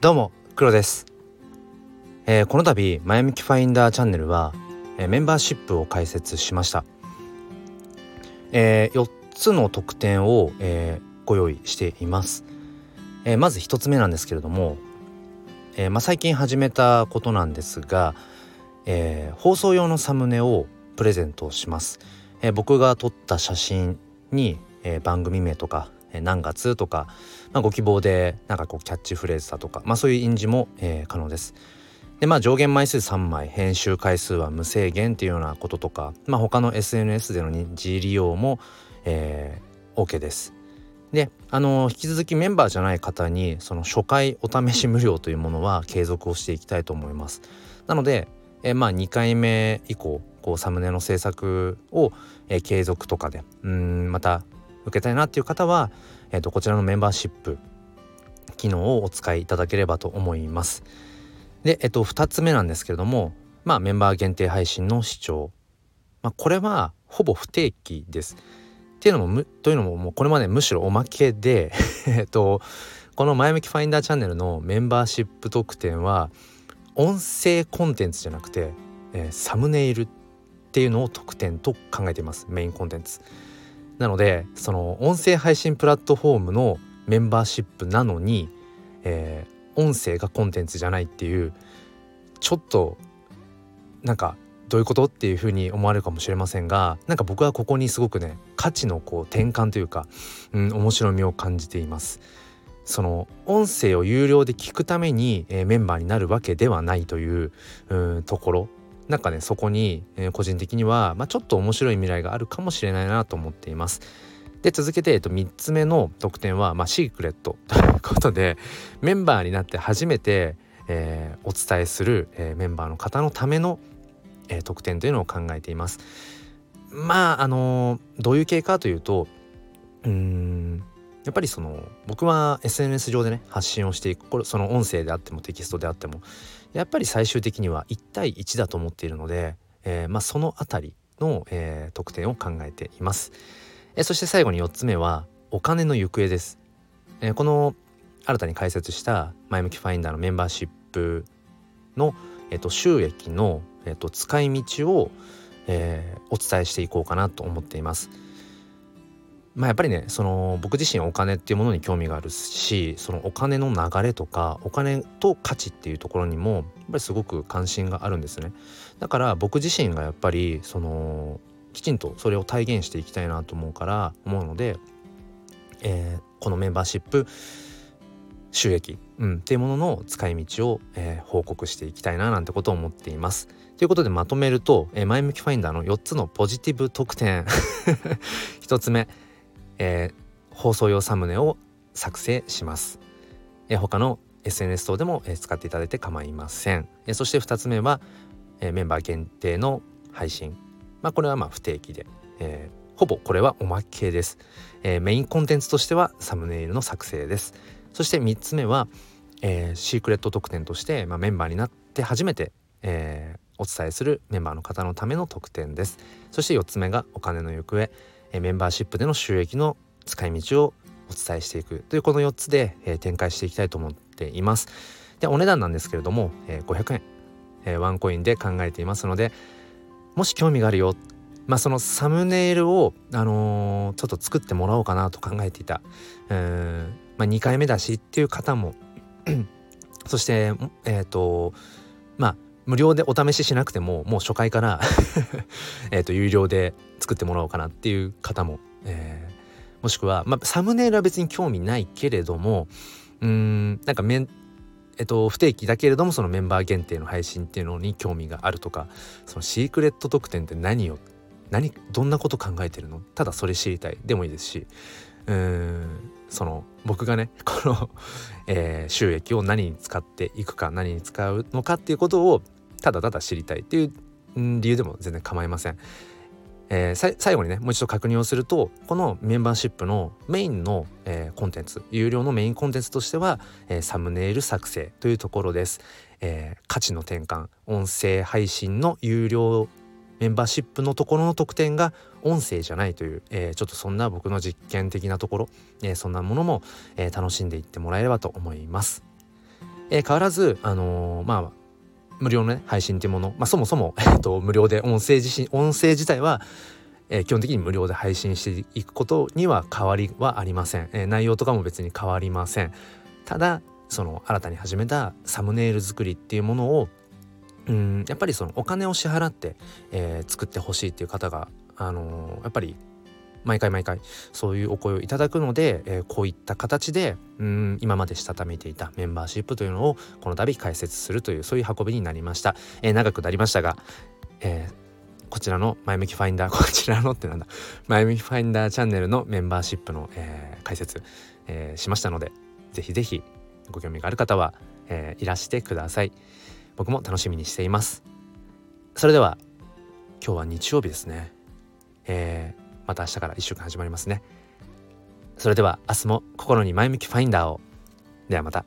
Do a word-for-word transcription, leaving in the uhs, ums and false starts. どうも、黒です、えー、この度前向きファインダーチャンネルは、えー、メンバーシップを開設しました、えー、よっつの特典を、えー、ご用意しています、えー、まずひとつめなんですけれども、えーまあ、最近始めたことなんですが、えー、放送用のサムネをプレゼントします、えー、僕が撮った写真に、えー、番組名とか何月とか、まあ、ご希望でなんかこうキャッチフレーズだとか、まあ、そういう印字も、えー、可能です。で、まあ、上限枚数さんまい、編集回数は無制限っていうようなこととか、まあ、他の エスエヌエス での認知利用も、えー、OK です。で、あのー、引き続きメンバーじゃない方にその初回お試し無料というものは継続をしていきたいと思います。なので、えー、まあにかいめ以降こうサムネの制作を、えー、継続とかでうーんまた受けたいなっていう方は、えー、とこちらのメンバーシップ機能をお使いいただければと思います。で、えー、とふたつめなんですけれども、まあ、メンバー限定配信の視聴、まあ、これはほぼ不定期です。っていうのもむというのも、もうこれまでむしろおまけでえとこの前向きファインダーチャンネルのメンバーシップ特典は音声コンテンツじゃなくて、えー、サムネイルっていうのを特典と考えています。メインコンテンツなので、その音声配信プラットフォームのメンバーシップなのに、えー、音声がコンテンツじゃないっていう、ちょっとなんかどういうことっていうふうに思われるかもしれませんが、なんか僕はここにすごくね、価値のこう転換というか、うん、面白みを感じています。その音声を有料で聞くために、えー、メンバーになるわけではないという、うん、ところ、なんかね、そこに、えー、個人的には、まあ、ちょっと面白い未来があるかもしれないなと思っています。で、続けて、えっと、みっつめの特典は、まあ、シークレットということで、メンバーになって初めて、えー、お伝えする、えー、メンバーの方のための、えー、特典というのを考えています。まあ、あのー、どういう系かというと、うーん、やっぱりその僕は エスエヌエス 上でね発信をしていく、これその音声であってもテキストであってもやっぱり最終的にはいちたいいちだと思っているので、えー、まあそのあたりの、えー、特典を考えています、えー、そして最後によっつめはお金の行方です、えー、この新たに開設した前向きファインダーのメンバーシップの、えー、と収益の、えー、と使い道を、えー、お伝えしていこうかなと思っています。まあ、やっぱりね、その僕自身お金っていうものに興味があるし、そのお金の流れとかお金と価値っていうところにもやっぱりすごく関心があるんですね。だから僕自身がやっぱりそのきちんとそれを体現していきたいなと思うから思うので、えー、このメンバーシップ収益、うん、っていうものの使い道を、えー、報告していきたいななんてことを思っています。ということでまとめると、えー、前向きファインダーのよっつのポジティブ特典ひとつめ、えー、放送用サムネを作成します、えー、他の エスエヌエス 等でも、えー、使っていただいて構いません、えー、そしてふたつめは、えー、メンバー限定の配信、まあ、これはまあ不定期で、えー、ほぼこれはおまけです、えー、メインコンテンツとしてはサムネイルの作成です。そしてみっつめは、えー、シークレット特典として、まあ、メンバーになって初めて、えー、お伝えするメンバーの方のための特典です。そしてよっつめがお金の行方、メンバーシップでの収益の使い道をお伝えしていくという、このよっつで、えー、展開していきたいと思っています。で、お値段なんですけれども、えー、ごひゃくえん、えー、ワンコインで考えていますので、もし興味があるよ、まあ、そのサムネイルを、あのー、ちょっと作ってもらおうかなと考えていた、えーまあ、にかいめだしっていう方もそして、えーとまあ、無料でお試ししなくてももう初回からえと有料で作ってもらおうかなっていう方も、えー、もしくは、まあ、サムネイルは別に興味ないけれども、うーんなんかめん、えっと、不定期だけれどもそのメンバー限定の配信っていうのに興味があるとか、そのシークレット特典って何を何どんなこと考えてるの、ただそれ知りたいでもいいですし、うーんその僕がねこの、えー、収益を何に使っていくか、何に使うのかっていうことをただただ知りたいっていう理由でも全然構いません、えー、さ最後にねもう一度確認をすると、このメンバーシップのメインの、えー、コンテンツ、有料のメインコンテンツとしては、えー、サムネイル作成というところです、えー、価値の転換、音声配信の有料メンバーシップのところの特典が音声じゃないという、えー、ちょっとそんな僕の実験的なところ、えー、そんなものも、えー、楽しんでいってもらえればと思います。えー、変わらず、あのー、まあ無料の、ね、配信というもの、まあ、そもそも、えっと、無料で音声自身、音声自体は、えー、基本的に無料で配信していくことには変わりはありません、えー、内容とかも別に変わりません。ただその新たに始めたサムネイル作りっていうものをうーんやっぱりそのお金を支払って、えー、作ってほしいっていう方が、あのー、やっぱり毎回毎回そういうお声をいただくので、えー、こういった形でうーん今までしたためていたメンバーシップというのをこの度開設するという、そういう運びになりました。えー、長くなりましたが、えー、こちらの前向きファインダーこちらのってなんだ前向きファインダーチャンネルのメンバーシップの、えー、開設、えー、しましたので、ぜひぜひご興味がある方は、えー、いらしてください。僕も楽しみにしています。それでは今日は日曜日ですね。えーまた明日からいっしゅうかん始まりますね。それでは明日も心に前向きファインダーを。ではまた。